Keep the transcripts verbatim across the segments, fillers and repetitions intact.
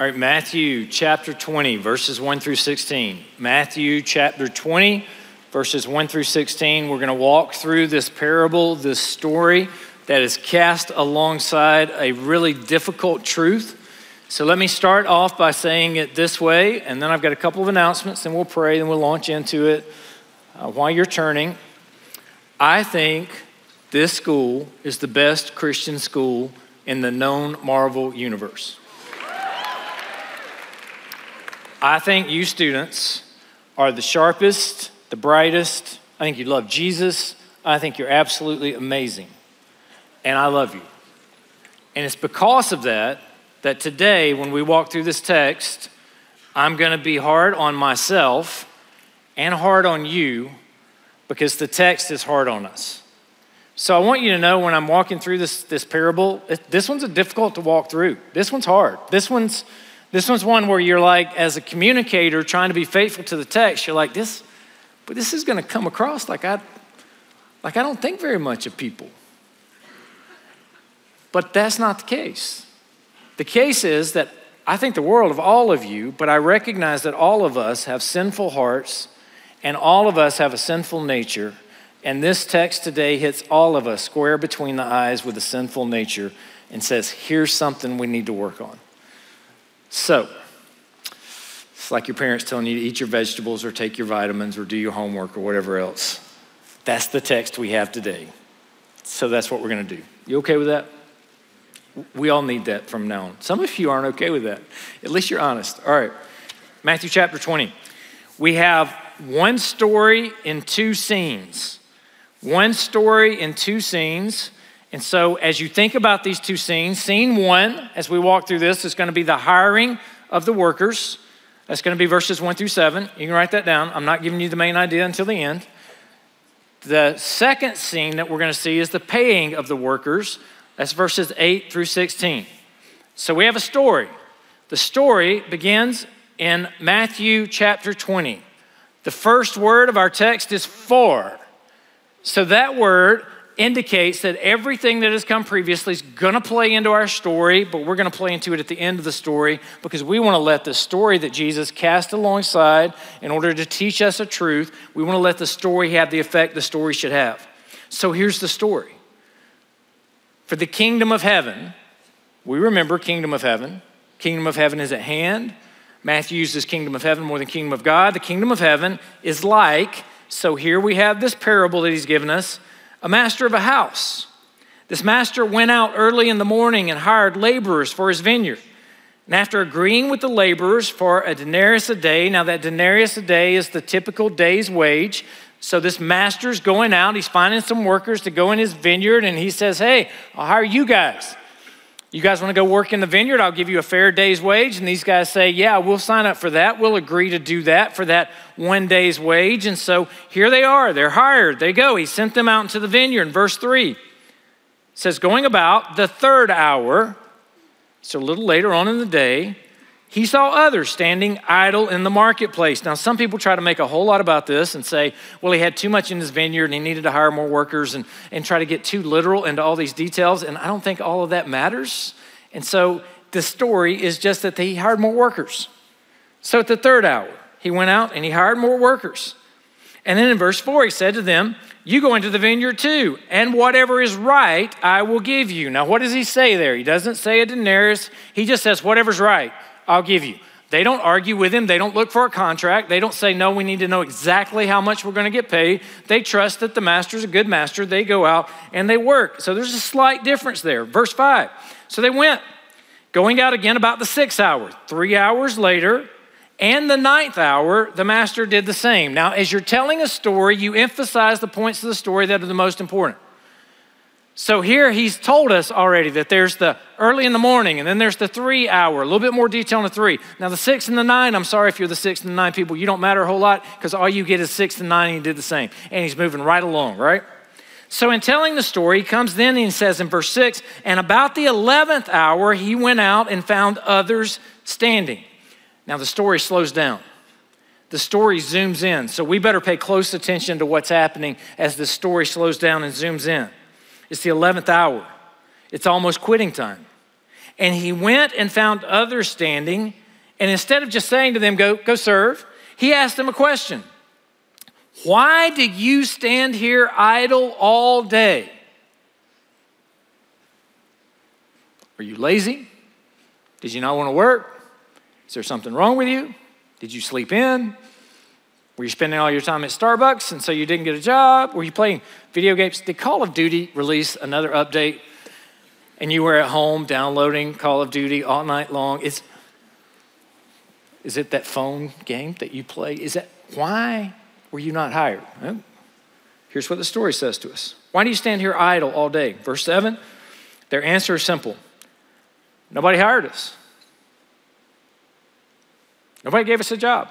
All right, Matthew chapter twenty, verses one through sixteen. Matthew chapter twenty, verses one through sixteen. We're going to walk through this parable, this story that is cast alongside a really difficult truth. So let me start off by saying it this way, and then I've got a couple of announcements, and we'll pray, and we'll launch into it uh, while you're turning. I think this school is the best Christian school in the known Marvel universe. I think you students are the sharpest, the brightest. I think you love Jesus. I think you're absolutely amazing. And I love you. And it's because of that, that today when we walk through this text, I'm gonna be hard on myself and hard on you because the text is hard on us. So I want you to know when I'm walking through this, this parable, it, this one's difficult to walk through. This one's hard. This one's This one's one where you're like, as a communicator trying to be faithful to the text, you're like, this, but this is gonna come across like I, like I don't think very much of people. But that's not the case. The case is that I think the world of all of you, but I recognize that all of us have sinful hearts and all of us have a sinful nature. And this text today hits all of us square between the eyes with a sinful nature and says, here's something we need to work on. So, it's like your parents telling you to eat your vegetables or take your vitamins or do your homework or whatever else. That's the text we have today. So that's what we're gonna do. You okay with that? We all need that from now on. Some of you aren't okay with that. At least you're honest. All right, Matthew chapter twenty. We have one story in two scenes. One story in two scenes. And so as you think about these two scenes, scene one, as we walk through this, is gonna be the hiring of the workers. That's gonna be verses one through seven. You can write that down. I'm not giving you the main idea until the end. The second scene that we're gonna see is the paying of the workers. That's verses eight through sixteen. So we have a story. The story begins in Matthew chapter twenty. The first word of our text is for. So that word indicates that everything that has come previously is gonna play into our story, but we're gonna play into it at the end of the story because we wanna let the story that Jesus cast alongside in order to teach us a truth, we wanna let the story have the effect the story should have. So here's the story. For the kingdom of heaven, we remember kingdom of heaven. Kingdom of heaven is at hand. Matthew uses kingdom of heaven more than kingdom of God. The kingdom of heaven is like, so here we have this parable that he's given us, a master of a house. This master went out early in the morning and hired laborers for his vineyard. And after agreeing with the laborers for a denarius a day, now that denarius a day is the typical day's wage. So this master's going out, he's finding some workers to go in his vineyard and he says, hey, I'll hire you guys. You guys wanna go work in the vineyard? I'll give you a fair day's wage. And these guys say, yeah, we'll sign up for that. We'll agree to do that for that one day's wage. And so here they are, they're hired, they go. He sent them out into the vineyard. Verse three, it says, going about the third hour, so a little later on in the day, he saw others standing idle in the marketplace. Now, some people try to make a whole lot about this and say, well, he had too much in his vineyard and he needed to hire more workers and, and try to get too literal into all these details. And I don't think all of that matters. And so the story is just that he hired more workers. So at the third hour, he went out and he hired more workers. And then in verse four, he said to them, you go into the vineyard too, and whatever is right, I will give you. Now, what does he say there? He doesn't say a denarius. He just says, whatever's right, I'll give you. They don't argue with him. They don't look for a contract. They don't say, no, we need to know exactly how much we're gonna get paid. They trust that the master's a good master. They go out and they work. So there's a slight difference there. Verse five, so they went, going out again about the sixth hour, three hours later, and the ninth hour, the master did the same. Now, as you're telling a story, you emphasize the points of the story that are the most important. So here he's told us already that there's the early in the morning and then there's the three hour, a little bit more detail on the three. Now the six and the nine, I'm sorry if you're the six and the nine people, you don't matter a whole lot because all you get is six and nine and he did the same and he's moving right along, right? So in telling the story, he comes then and he says in verse six, and about the eleventh hour, he went out and found others standing. Now the story slows down. The story zooms in. So we better pay close attention to what's happening as the story slows down and zooms in. It's the eleventh hour. It's almost quitting time. And he went and found others standing. And instead of just saying to them, go, go serve, he asked them a question. Why do you stand here idle all day? Are you lazy? Did you not want to work? Is there something wrong with you? Did you sleep in? Were you spending all your time at Starbucks and so you didn't get a job? Were you playing video games? Did Call of Duty release another update and you were at home downloading Call of Duty all night long? It's, is it that phone game that you play? Is that why were you not hired? Well, here's what the story says to us. Why do you stand here idle all day? Verse seven, their answer is simple. Nobody hired us. Nobody gave us a job.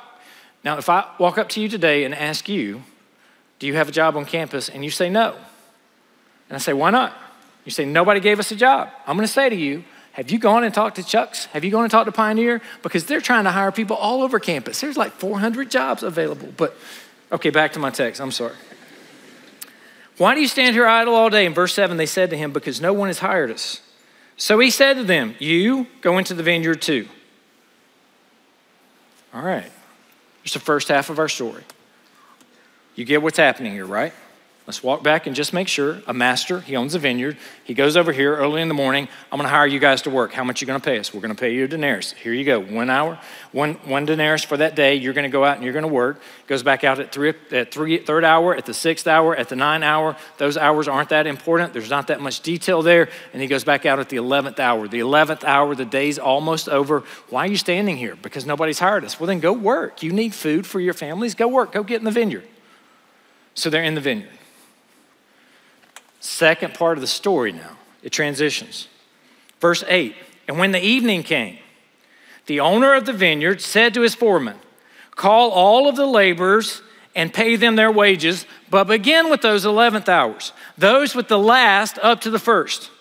Now, if I walk up to you today and ask you, do you have a job on campus? And you say no. And I say, why not? You say, nobody gave us a job. I'm gonna say to you, have you gone and talked to Chuck's? Have you gone and talked to Pioneer? Because they're trying to hire people all over campus. There's like four hundred jobs available. But, okay, back to my text, I'm sorry. Why do you stand here idle all day? In verse seven, they said to him, because no one has hired us. So he said to them, you go into the vineyard too. All right. It's the first half of our story. You get what's happening here, right? Let's walk back and just make sure. A master, he owns a vineyard. He goes over here early in the morning. I'm gonna hire you guys to work. How much are you gonna pay us? We're gonna pay you a denarius. Here you go, one hour, one, one denarius for that day. You're gonna go out and you're gonna work. Goes back out at three, at three, third hour, at the sixth hour, at the ninth hour. Those hours aren't that important. There's not that much detail there. And he goes back out at the eleventh hour. The eleventh hour, the day's almost over. Why are you standing here? Because nobody's hired us. Well, then go work. You need food for your families. Go work, go get in the vineyard. So they're in the vineyard. Second part of the story now, it transitions. Verse eight, and when the evening came, the owner of the vineyard said to his foreman, call all of the laborers and pay them their wages, but begin with those eleventh hours, those with the last up to the first.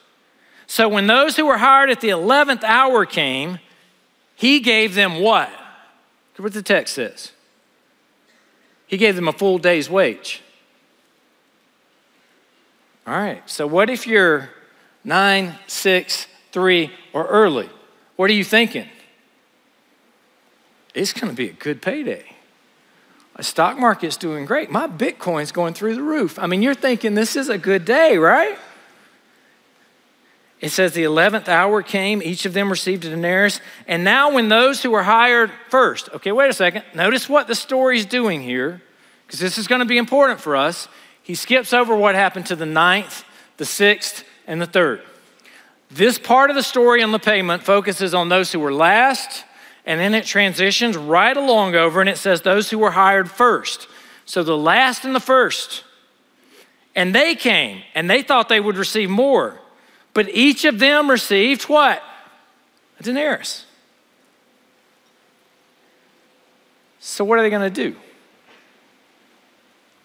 So when those who were hired at the eleventh hour came, he gave them what? Look what the text says. He gave them a full day's wage. All right, so what if you're nine, six, three, or early? What are you thinking? It's gonna be a good payday. The stock market's doing great. My Bitcoin's going through the roof. I mean, you're thinking this is a good day, right? It says the eleventh hour came, each of them received a denarius, and now when those who were hired first, okay, wait a second, notice what the story's doing here, because this is gonna be important for us. He skips over what happened to the ninth, the sixth, and the third. This part of the story on the payment focuses on those who were last, and then it transitions right along over and it says those who were hired first. So the last and the first. And they came and they thought they would receive more, but each of them received what? A denarius. So what are they gonna do?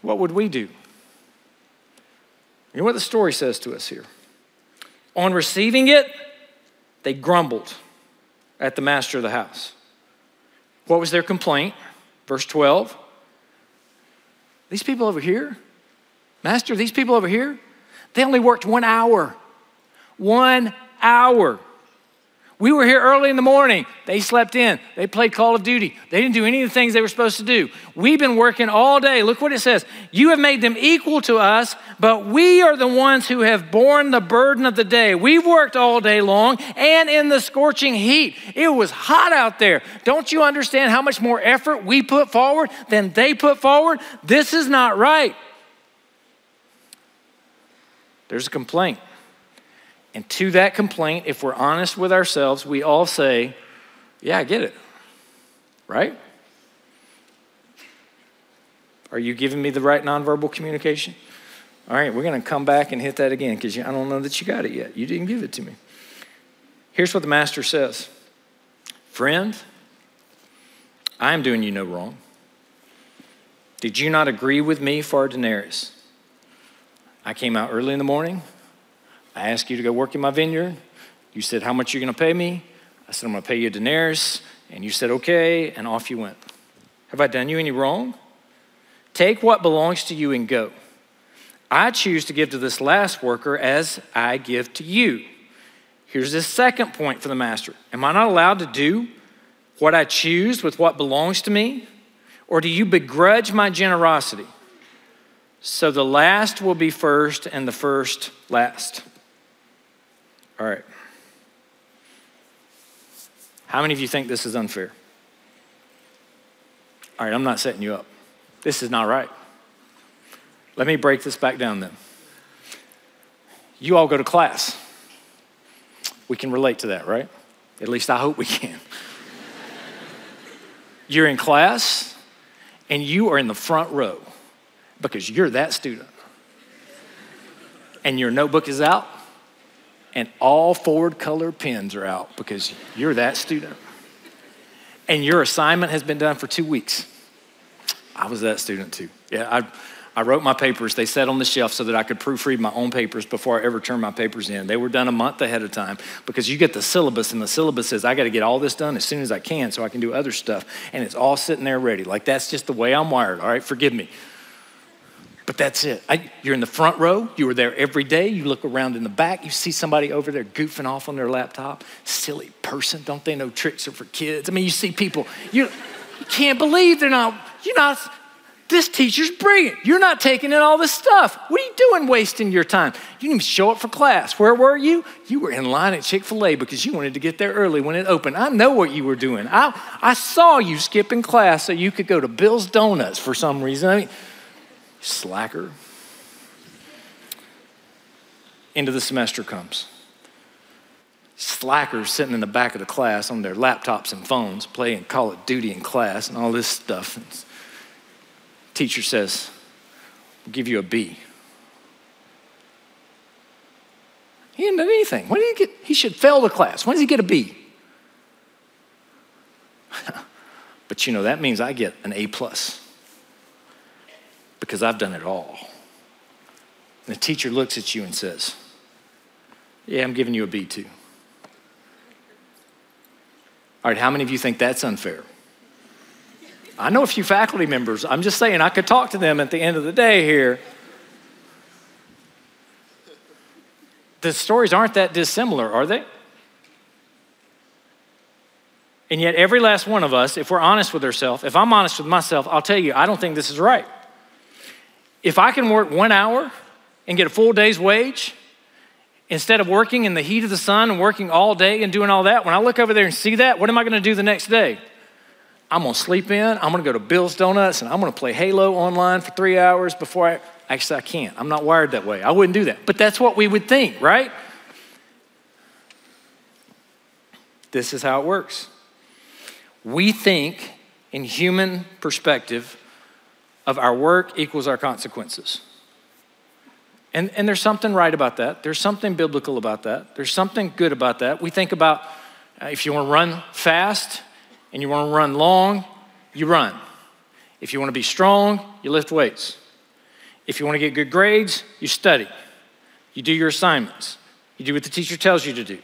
What would we do? You know what the story says to us here? On receiving it, they grumbled at the master of the house. What was their complaint? Verse twelve, these people over here, master, these people over here, they only worked one hour, one hour. We were here early in the morning. They slept in. They played Call of Duty. They didn't do any of the things they were supposed to do. We've been working all day. Look what it says. You have made them equal to us, but we are the ones who have borne the burden of the day. We've worked all day long and in the scorching heat. It was hot out there. Don't you understand how much more effort we put forward than they put forward? This is not right. There's a complaint. And to that complaint, if we're honest with ourselves, we all say, yeah, I get it, right? Are you giving me the right nonverbal communication? All right, we're gonna come back and hit that again because I don't know that you got it yet. You didn't give it to me. Here's what the master says. Friend, I am doing you no wrong. Did you not agree with me for a denarius? I came out early in the morning. I asked you to go work in my vineyard. You said, how much are you gonna pay me? I said, I'm gonna pay you a denarius. And you said, okay, and off you went. Have I done you any wrong? Take what belongs to you and go. I choose to give to this last worker as I give to you. Here's this second point for the master. Am I not allowed to do what I choose with what belongs to me? Or do you begrudge my generosity? So the last will be first and the first last. All right. How many of you think this is unfair? All right, I'm not setting you up. This is not right. Let me break this back down then. You all go to class. We can relate to that, right? At least I hope we can. You're in class and you are in the front row because you're that student. And your notebook is out and all forward color pens are out because you're that student. And your assignment has been done for two weeks. I was that student too. Yeah, I, I wrote my papers. They sat on the shelf so that I could proofread my own papers before I ever turned my papers in. They were done a month ahead of time because you get the syllabus and the syllabus says, I got to get all this done as soon as I can so I can do other stuff. And it's all sitting there ready. Like that's just the way I'm wired. All right, forgive me. But that's it. I, you're in the front row. You were there every day. You look around in the back. You see somebody over there goofing off on their laptop. Silly person. Don't they know tricks are for kids? I mean, you see people. You, you can't believe they're not, you're not, this teacher's brilliant. You're not taking in all this stuff. What are you doing wasting your time? You didn't even show up for class. Where were you? You were in line at Chick-fil-A because you wanted to get there early when it opened. I know what you were doing. I, I saw you skipping class so you could go to Bill's Donuts for some reason. I mean, slacker. End of the semester comes. Slackers sitting in the back of the class on their laptops and phones playing Call of Duty in class and all this stuff. It's, teacher says, we'll give you a B. He didn't do anything. When did he get? He should fail the class. When does he get a B? But you know, that means I get an A plus because I've done it all. And the teacher looks at you and says, yeah, I'm giving you a B too. All right, how many of you think that's unfair? I know a few faculty members. I'm just saying I could talk to them at the end of the day here. The stories aren't that dissimilar, are they? And yet every last one of us, if we're honest with ourselves, if I'm honest with myself, I'll tell you, I don't think this is right. If I can work one hour and get a full day's wage, instead of working in the heat of the sun and working all day and doing all that, when I look over there and see that, what am I gonna do the next day? I'm gonna sleep in, I'm gonna go to Bill's Donuts, and I'm gonna play Halo online for three hours before I, actually I can't, I'm not wired that way. I wouldn't do that, but that's what we would think, right? This is how it works. We think in human perspective of our work equals our consequences. And, and there's something right about that. There's something biblical about that. There's something good about that. We think about uh, if you wanna run fast, and you wanna run long, you run. If you wanna be strong, you lift weights. If you wanna get good grades, you study. You do your assignments. You do what the teacher tells you to do.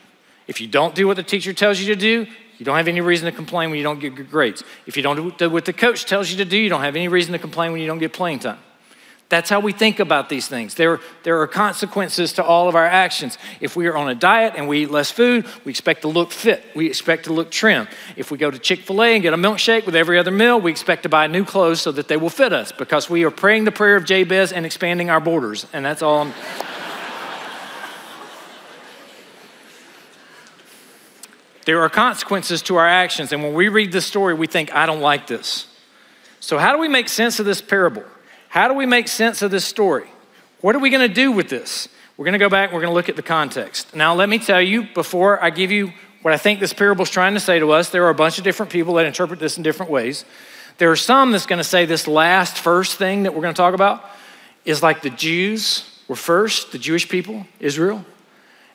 If you don't do what the teacher tells you to do, you don't have any reason to complain when you don't get good grades. If you don't do what the coach tells you to do, you don't have any reason to complain when you don't get playing time. That's how we think about these things. There, there are consequences to all of our actions. If we are on a diet and we eat less food, we expect to look fit. We expect to look trim. If we go to Chick-fil-A and get a milkshake with every other meal, we expect to buy new clothes so that they will fit us because we are praying the prayer of Jabez and expanding our borders. And that's all I'm... There are consequences to our actions. And when we read this story, we think, I don't like this. So how do we make sense of this parable? How do we make sense of this story? What are we gonna do with this? We're gonna go back and we're gonna look at the context. Now, let me tell you, before I give you what I think this parable is trying to say to us, there are a bunch of different people that interpret this in different ways. There are some that's gonna say this last first thing that we're gonna talk about is like the Jews were first, the Jewish people, Israel,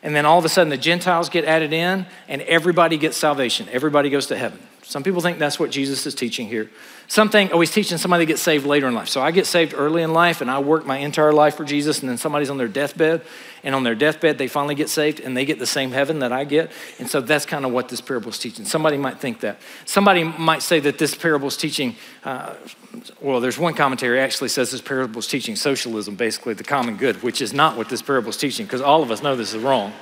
and then all of a sudden the Gentiles get added in and everybody gets salvation. Everybody goes to heaven. Some people think that's what Jesus is teaching here. Some think, oh, he's teaching somebody to get saved later in life. So I get saved early in life and I work my entire life for Jesus, and then somebody's on their deathbed, and on their deathbed, they finally get saved and they get the same heaven that I get. And so that's kind of what this parable is teaching. Somebody might think that. Somebody might say that this parable is teaching, uh, well, there's one commentary actually says this parable is teaching socialism, basically the common good, which is not what this parable is teaching because all of us know this is wrong.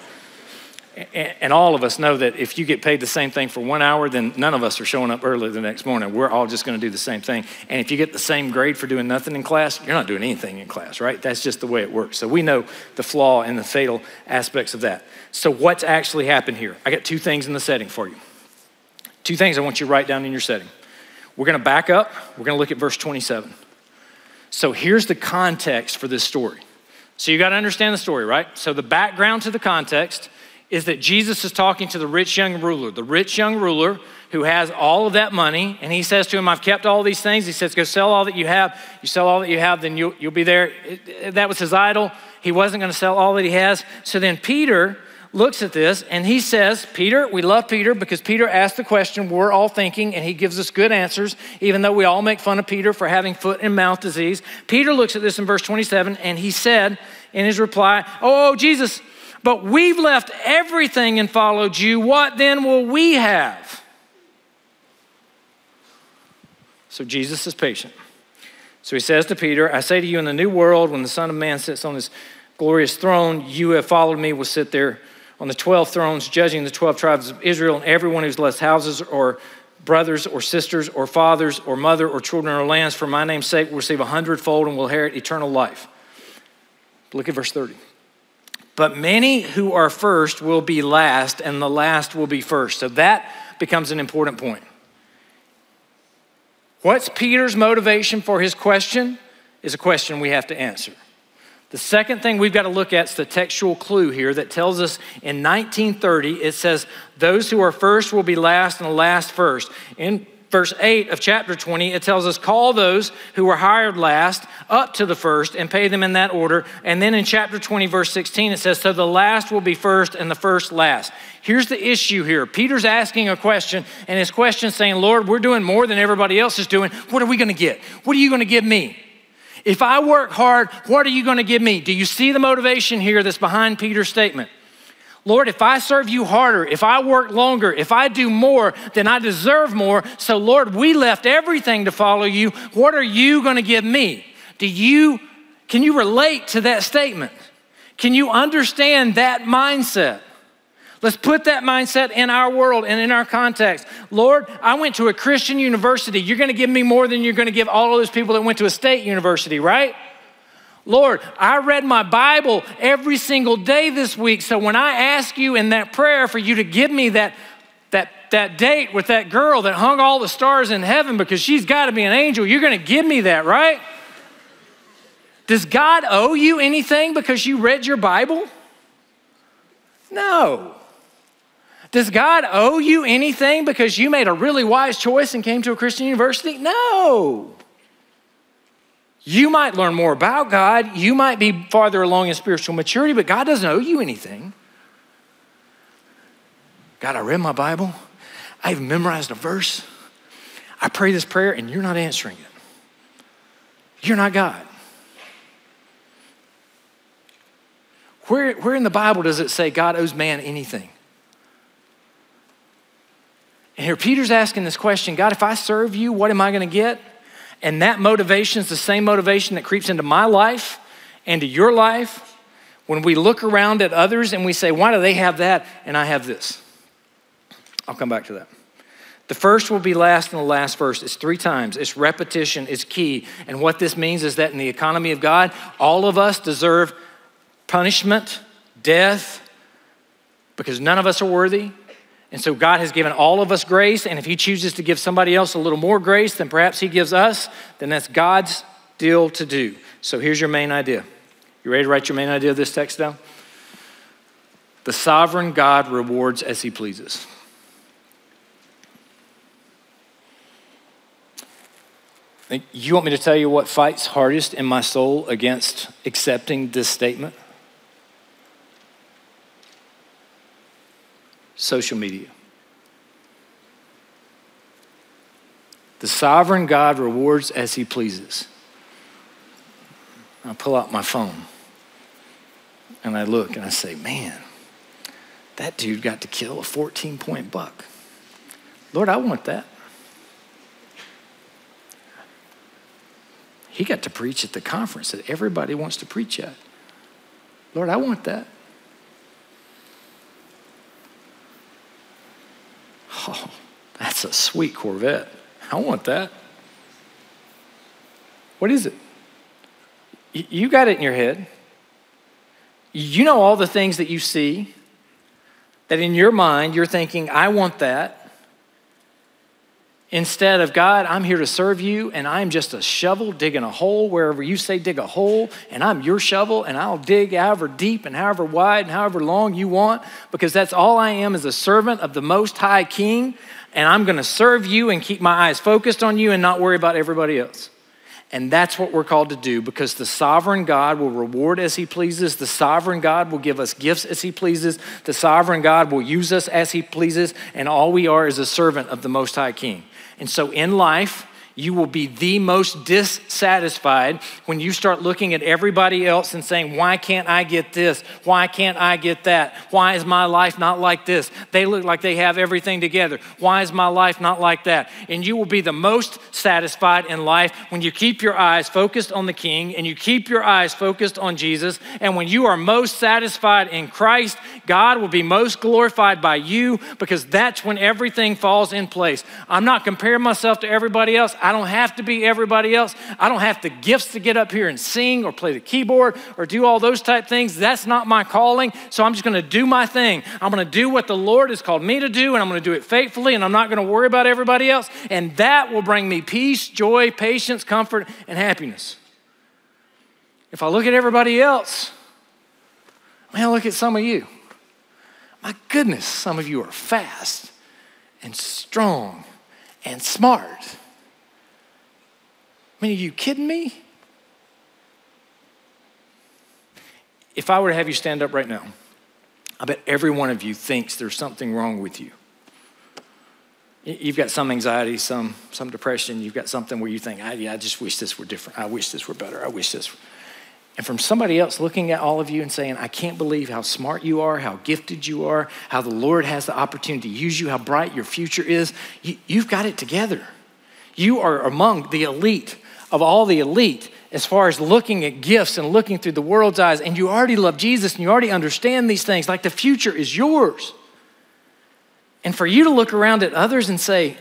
And all of us know that if you get paid the same thing for one hour, then none of us are showing up early the next morning. We're all just going to do the same thing. And if you get the same grade for doing nothing in class, you're not doing anything in class, right? That's just the way it works. So we know the flaw and the fatal aspects of that. So what's actually happened here? I got two things in the setting for you. Two things I want you to write down in your setting. We're going to back up. We're going to look at verse twenty-seven. So here's the context for this story. So you got to understand the story, right? So the background to the context is that Jesus is talking to the rich young ruler, the rich young ruler who has all of that money. And he says to him, I've kept all these things. He says, go sell all that you have. You sell all that you have, then you'll, you'll be there. It, that was his idol. He wasn't going to sell all that he has. So then Peter looks at this and he says, Peter, we love Peter because Peter asked the question we're all thinking and he gives us good answers, even though we all make fun of Peter for having foot and mouth disease. Peter looks at this in verse twenty-seven and he said in his reply, oh, Jesus, but we've left everything and followed you. What then will we have? So Jesus is patient. So he says to Peter, I say to you, in the new world, when the Son of Man sits on his glorious throne, you who have followed me will sit there on the twelve thrones, judging the twelve tribes of Israel, and everyone who's left houses or brothers or sisters or fathers or mother or children or lands for my name's sake will receive a hundredfold and will inherit eternal life. Look at verse thirty. But many who are first will be last, and the last will be first. So that becomes an important point. What's Peter's motivation for his question is a question we have to answer. The second thing we've got to look at is the textual clue here that tells us in nineteen thirty, it says, those who are first will be last, and the last first. In verse eight of chapter twenty, it tells us, call those who were hired last up to the first and pay them in that order. And then in chapter twenty, verse sixteen, it says, so the last will be first and the first last. Here's the issue here. Peter's asking a question, and his question's saying, Lord, we're doing more than everybody else is doing. What are we gonna get? What are you gonna give me? If I work hard, what are you gonna give me? Do you see the motivation here that's behind Peter's statement? Lord, if I serve you harder, if I work longer, if I do more, then I deserve more. So Lord, we left everything to follow you. What are you going to give me? Do you, can you relate to that statement? Can you understand that mindset? Let's put that mindset in our world and in our context. Lord, I went to a Christian university. You're going to give me more than you're going to give all of those people that went to a state university, right? Lord, I read my Bible every single day this week. So when I ask you in that prayer for you to give me that, that, that date with that girl that hung all the stars in heaven because she's got to be an angel, you're going to give me that, right? Does God owe you anything because you read your Bible? No. Does God owe you anything because you made a really wise choice and came to a Christian university? No. You might learn more about God. You might be farther along in spiritual maturity, but God doesn't owe you anything. God, I read my Bible. I've memorized a verse. I pray this prayer and you're not answering it. You're not God. Where, where in the Bible does it say God owes man anything? And here Peter's asking this question, God, if I serve you, what am I gonna get? And that motivation is the same motivation that creeps into my life and to your life when we look around at others and we say, why do they have that and I have this? I'll come back to that. The first will be last and the last first. It's three times. It's repetition. It's key. And what this means is that in the economy of God, all of us deserve punishment, death, because none of us are worthy. And so God has given all of us grace, and if he chooses to give somebody else a little more grace than perhaps he gives us, then that's God's deal to do. So here's your main idea. You ready to write your main idea of this text down? The sovereign God rewards as he pleases. You want me to tell you what fights hardest in my soul against accepting this statement? Social media. The sovereign God rewards as he pleases. I pull out my phone and I look and I say, man, that dude got to kill a fourteen point buck. Lord, I want that. He got to preach at the conference that everybody wants to preach at. Lord, I want that. That's a sweet Corvette. I want that. What is it? You got it in your head. You know all the things that you see, that in your mind you're thinking, I want that. Instead of, God, I'm here to serve you, and I'm just a shovel digging a hole wherever you say dig a hole, and I'm your shovel, and I'll dig however deep and however wide and however long you want, because that's all I am, is a servant of the Most High King, and I'm gonna serve you and keep my eyes focused on you and not worry about everybody else. And that's what we're called to do, because the sovereign God will reward as he pleases. The sovereign God will give us gifts as he pleases. The sovereign God will use us as he pleases. And all we are is a servant of the Most High King. And so in life, you will be the most dissatisfied when you start looking at everybody else and saying, why can't I get this? Why can't I get that? Why is my life not like this? They look like they have everything together. Why is my life not like that? And you will be the most satisfied in life when you keep your eyes focused on the King and you keep your eyes focused on Jesus. And when you are most satisfied in Christ, God will be most glorified by you, because that's when everything falls in place. I'm not comparing myself to everybody else. I don't have to be everybody else. I don't have the gifts to get up here and sing or play the keyboard or do all those type things. That's not my calling. So I'm just gonna do my thing. I'm gonna do what the Lord has called me to do, and I'm gonna do it faithfully, and I'm not gonna worry about everybody else. And that will bring me peace, joy, patience, comfort, and happiness. If I look at everybody else, man, look at some of you. My goodness, some of you are fast and strong and smart. I mean, are you kidding me? If I were to have you stand up right now, I bet every one of you thinks there's something wrong with you. You've got some anxiety, some, some depression. You've got something where you think, I, yeah, I just wish this were different. I wish this were better. I wish this were. And from somebody else looking at all of you and saying, I can't believe how smart you are, how gifted you are, how the Lord has the opportunity to use you, how bright your future is. You, you've got it together. You are among the elite of all the elite as far as looking at gifts and looking through the world's eyes, and you already love Jesus and you already understand these things. Like, the future is yours. And for you to look around at others and say,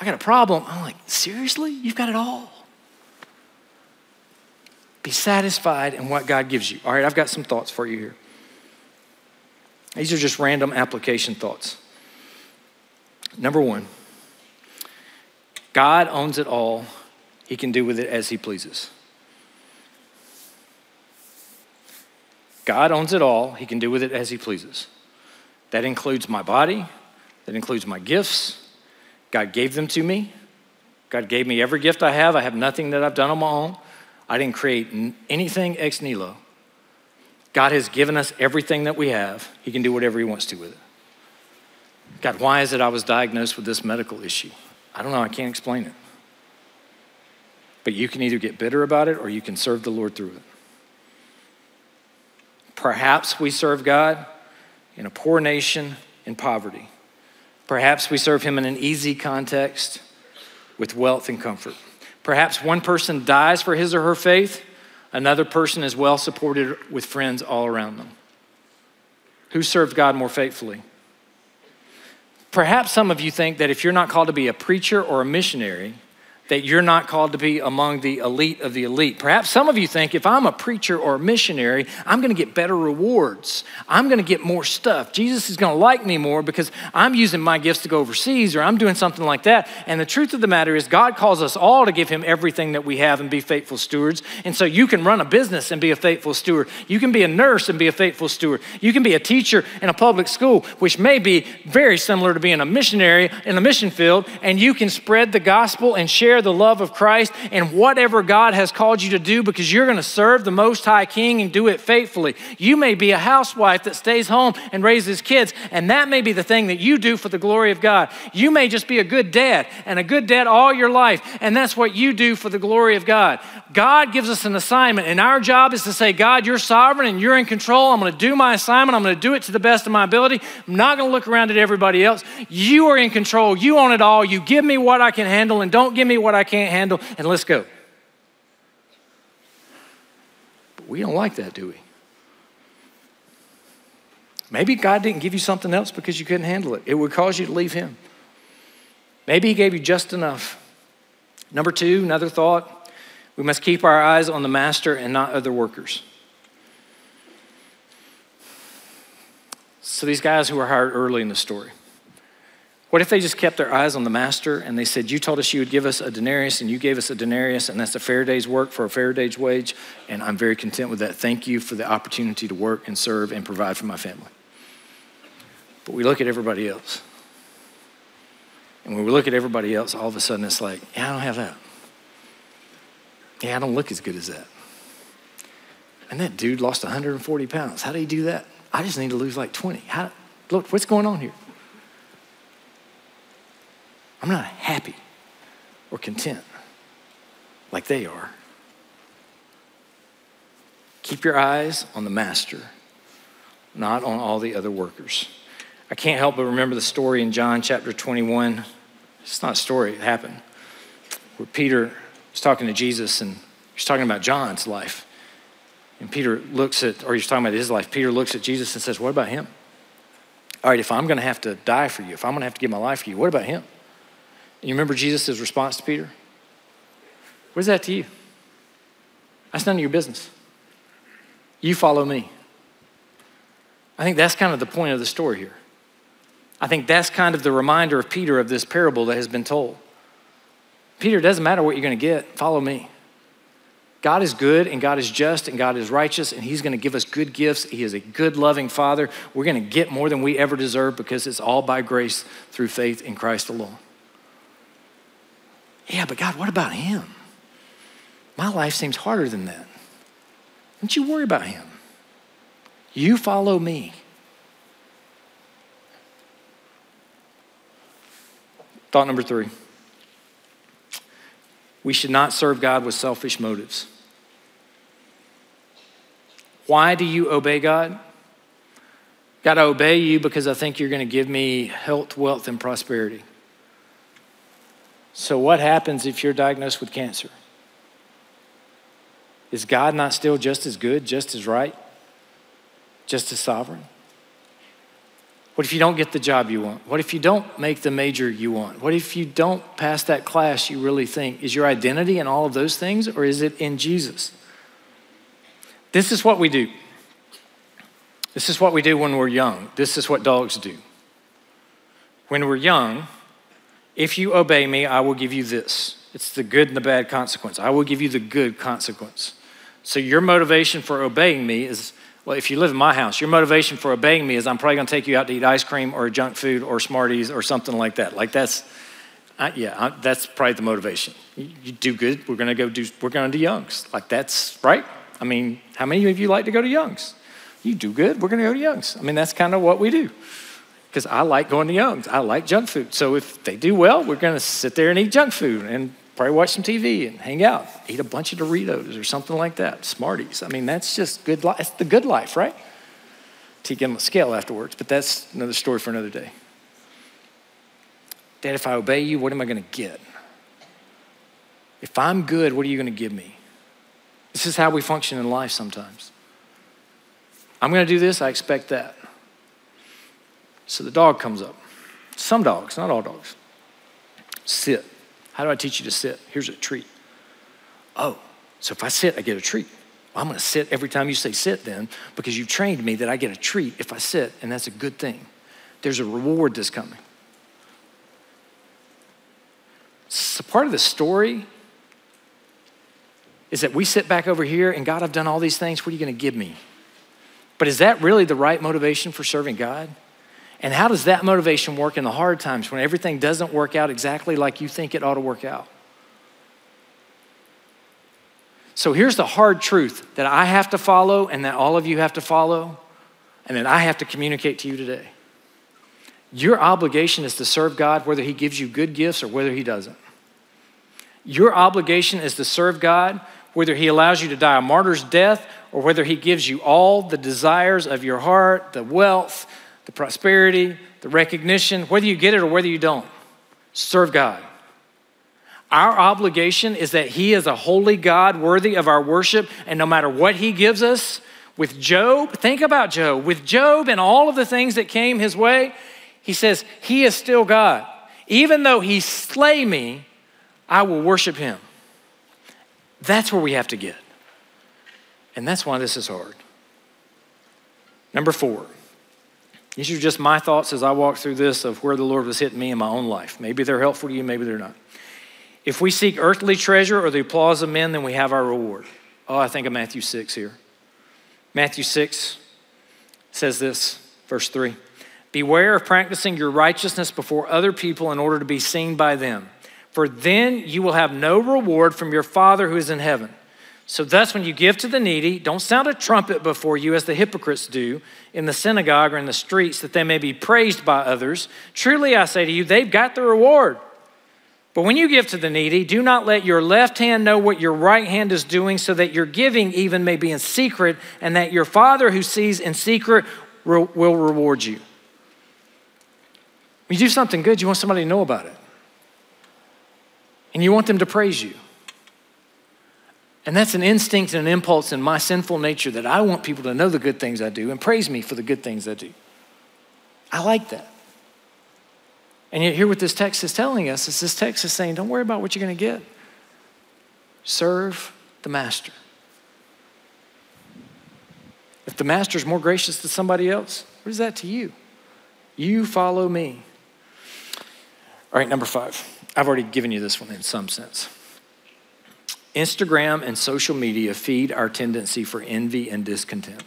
I got a problem, I'm like, seriously? You've got it all. Be satisfied in what God gives you. All right, I've got some thoughts for you here. These are just random application thoughts. Number one, God owns it all. He can do with it as he pleases. God owns it all. He can do with it as he pleases. That includes my body. That includes my gifts. God gave them to me. God gave me every gift I have. I have nothing that I've done on my own. I didn't create anything ex nihilo. God has given us everything that we have. He can do whatever he wants to with it. God, why is it I was diagnosed with this medical issue? I don't know. I can't explain it. But you can either get bitter about it or you can serve the Lord through it. Perhaps we serve God in a poor nation in poverty. Perhaps we serve him in an easy context with wealth and comfort. Perhaps one person dies for his or her faith. Another person is well supported with friends all around them. Who served God more faithfully? Perhaps some of you think that if you're not called to be a preacher or a missionary, that you're not called to be among the elite of the elite. Perhaps some of you think, if I'm a preacher or a missionary, I'm gonna get better rewards. I'm gonna get more stuff. Jesus is gonna like me more because I'm using my gifts to go overseas, or I'm doing something like that. And the truth of the matter is, God calls us all to give him everything that we have and be faithful stewards. And so you can run a business and be a faithful steward. You can be a nurse and be a faithful steward. You can be a teacher in a public school, which may be very similar to being a missionary in the mission field. And you can spread the gospel and share the love of Christ and whatever God has called you to do, because you're going to serve the Most High King and do it faithfully. You may be a housewife that stays home and raises kids, and that may be the thing that you do for the glory of God. You may just be a good dad and a good dad all your life, and that's what you do for the glory of God. God gives us an assignment, and our job is to say, God, you're sovereign and you're in control. I'm going to do my assignment. I'm going to do it to the best of my ability. I'm not going to look around at everybody else. You are in control. You own it all. You give me what I can handle, and don't give me what I can't handle, and let's go. But we don't like that, do we? Maybe God didn't give you something else because you couldn't handle it. It would cause you to leave him. Maybe he gave you just enough. Number two, another thought, we must keep our eyes on the master and not other workers. So these guys who were hired early in the story, what if they just kept their eyes on the master and they said, you told us you would give us a denarius and you gave us a denarius and that's a fair day's work for a fair day's wage and I'm very content with that. Thank you for the opportunity to work and serve and provide for my family. But we look at everybody else. And when we look at everybody else, all of a sudden it's like, yeah, I don't have that. Yeah, I don't look as good as that. And that dude lost one hundred forty pounds. How did he do that? I just need to lose like twenty. How, look, what's going on here? I'm not happy or content like they are. Keep your eyes on the master, not on all the other workers. I can't help but remember the story in John chapter twenty-one. It's not a story, it happened. Where Peter was talking to Jesus and he's talking about John's life. And Peter looks at, or he's talking about his life. Peter looks at Jesus and says, what about him? All right, if I'm gonna have to die for you, if I'm gonna have to give my life for you, what about him? And you remember Jesus' response to Peter? What is that to you? That's none of your business. You follow me. I think that's kind of the point of the story here. I think that's kind of the reminder of Peter of this parable that has been told. Peter, it doesn't matter what you're gonna get, follow me. God is good and God is just and God is righteous and he's gonna give us good gifts. He is a good, loving Father. We're gonna get more than we ever deserve because it's all by grace through faith in Christ alone. Yeah, but God, what about him? My life seems harder than that. Don't you worry about him. You follow me. Thought number three. We should not serve God with selfish motives. Why do you obey God? God, I obey you because I think you're going to give me health, wealth, and prosperity. So what happens if you're diagnosed with cancer? Is God not still just as good, just as right, just as sovereign? What if you don't get the job you want? What if you don't make the major you want? What if you don't pass that class you really think? Is your identity in all of those things or is it in Jesus? This is what we do. This is what we do when we're young. This is what dogs do. When we're young, if you obey me, I will give you this. It's the good and the bad consequence. I will give you the good consequence. So your motivation for obeying me is, well, if you live in my house, your motivation for obeying me is I'm probably gonna take you out to eat ice cream or junk food or Smarties or something like that. Like that's, I, yeah, I, that's probably the motivation. You, you do good, we're gonna go do, we're gonna do Young's. Like that's, right? I mean, how many of you like to go to Young's? You do good, we're gonna go to Young's. I mean, that's kind of what we do. Because I like going to Young's, I like junk food. So if they do well, we're gonna sit there and eat junk food and probably watch some T V and hang out, eat a bunch of Doritos or something like that, Smarties. I mean, that's just good life. That's the good life, right? Take him a scale afterwards, but that's another story for another day. Dad, if I obey you, what am I gonna get? If I'm good, what are you gonna give me? This is how we function in life sometimes. I'm gonna do this, I expect that. So the dog comes up. Some dogs, not all dogs. Sit. How do I teach you to sit? Here's a treat. Oh, so if I sit, I get a treat. Well, I'm gonna sit every time you say sit then because you've trained me that I get a treat if I sit and that's a good thing. There's a reward that's coming. So part of the story is that we sit back over here and God, I've done all these things, what are you gonna give me? But is that really the right motivation for serving God? And how does that motivation work in the hard times when everything doesn't work out exactly like you think it ought to work out? So here's the hard truth that I have to follow and that all of you have to follow and that I have to communicate to you today. Your obligation is to serve God whether he gives you good gifts or whether he doesn't. Your obligation is to serve God whether he allows you to die a martyr's death or whether he gives you all the desires of your heart, the wealth, the prosperity, the recognition, whether you get it or whether you don't, serve God. Our obligation is that he is a holy God worthy of our worship, and no matter what he gives us, with Job, think about Job, with Job and all of the things that came his way, he says, he is still God. Even though he slay me, I will worship him. That's where we have to get. And that's why this is hard. Number four, these are just my thoughts as I walk through this of where the Lord was hitting me in my own life. Maybe they're helpful to you, maybe they're not. If we seek earthly treasure or the applause of men, then we have our reward. Oh, I think of Matthew six here. Matthew six says this, verse three. Beware of practicing your righteousness before other people in order to be seen by them. For then you will have no reward from your Father who is in heaven. So thus, when you give to the needy, don't sound a trumpet before you as the hypocrites do in the synagogue or in the streets, that they may be praised by others. Truly, I say to you, they've got the reward. But when you give to the needy, do not let your left hand know what your right hand is doing, so that your giving even may be in secret, and that your Father who sees in secret re- will reward you. When you do something good, you want somebody to know about it. And you want them to praise you. And that's an instinct and an impulse in my sinful nature, that I want people to know the good things I do and praise me for the good things I do. I like that. And yet here what this text is telling us is this text is saying, don't worry about what you're going to get. Serve the master. If the master's more gracious to somebody else, what is that to you? You follow me. All right, number five. I've already given you this one in some sense. Instagram and social media feed our tendency for envy and discontent.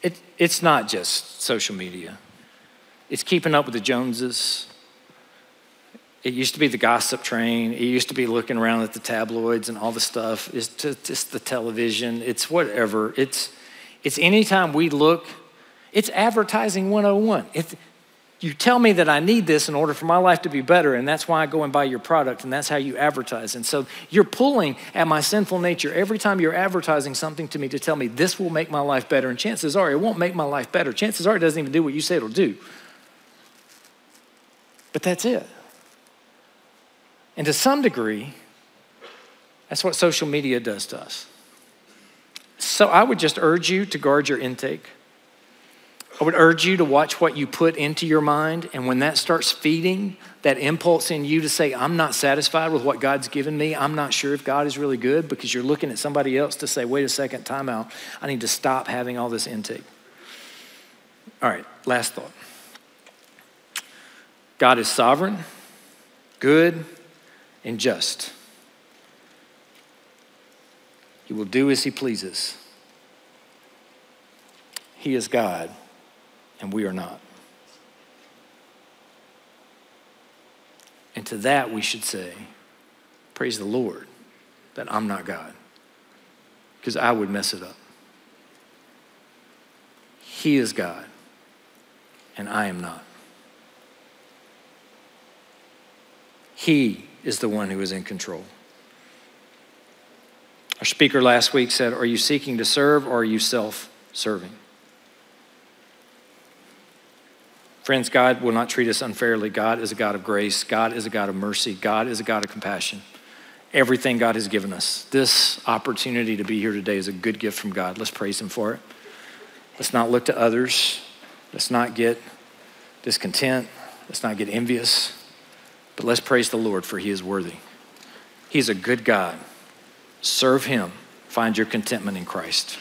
It, it's not just social media. It's keeping up with the Joneses. It used to be the gossip train. It used to be looking around at the tabloids and all the stuff. It's just it's the television. It's whatever. It's, it's anytime we look, it's advertising one oh one. It's, you tell me that I need this in order for my life to be better, and that's why I go and buy your product, and that's how you advertise. And so you're pulling at my sinful nature every time you're advertising something to me to tell me this will make my life better, and chances are it won't make my life better. Chances are it doesn't even do what you say it'll do. But that's it. And to some degree, that's what social media does to us. So I would just urge you to guard your intake. I would urge you to watch what you put into your mind. And when that starts feeding that impulse in you to say, I'm not satisfied with what God's given me. I'm not sure if God is really good, because you're looking at somebody else to say, wait a second, time out. I need to stop having all this intake. All right, last thought. God is sovereign, good, and just. He will do as he pleases. He is God. And we are not. And to that we should say, praise the Lord that I'm not God, because I would mess it up. He is God, and I am not. He is the one who is in control. Our speaker last week said, are you seeking to serve, or are you self-serving? Friends, God will not treat us unfairly. God is a God of grace. God is a God of mercy. God is a God of compassion. Everything God has given us. This opportunity to be here today is a good gift from God. Let's praise him for it. Let's not look to others. Let's not get discontent. Let's not get envious. But let's praise the Lord, for he is worthy. He's a good God. Serve him. Find your contentment in Christ.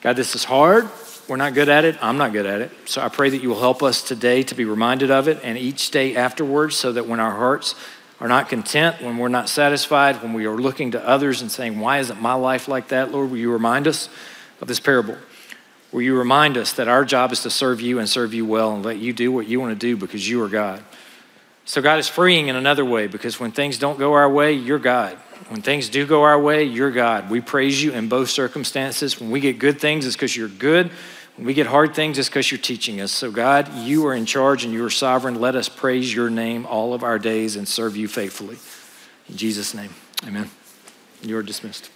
God, this is hard. We're not good at it. I'm not good at it. So I pray that you will help us today to be reminded of it, and each day afterwards, so that when our hearts are not content, when we're not satisfied, when we are looking to others and saying, why isn't my life like that? Lord, will you remind us of this parable? Will you remind us that our job is to serve you and serve you well, and let you do what you want to do, because you are God. So God is freeing in another way, because when things don't go our way, you're God. When things do go our way, you're God. We praise you in both circumstances. When we get good things, it's because you're good. When we get hard things, it's because you're teaching us. So God, you are in charge and you are sovereign. Let us praise your name all of our days and serve you faithfully. In Jesus' name, amen. You are dismissed.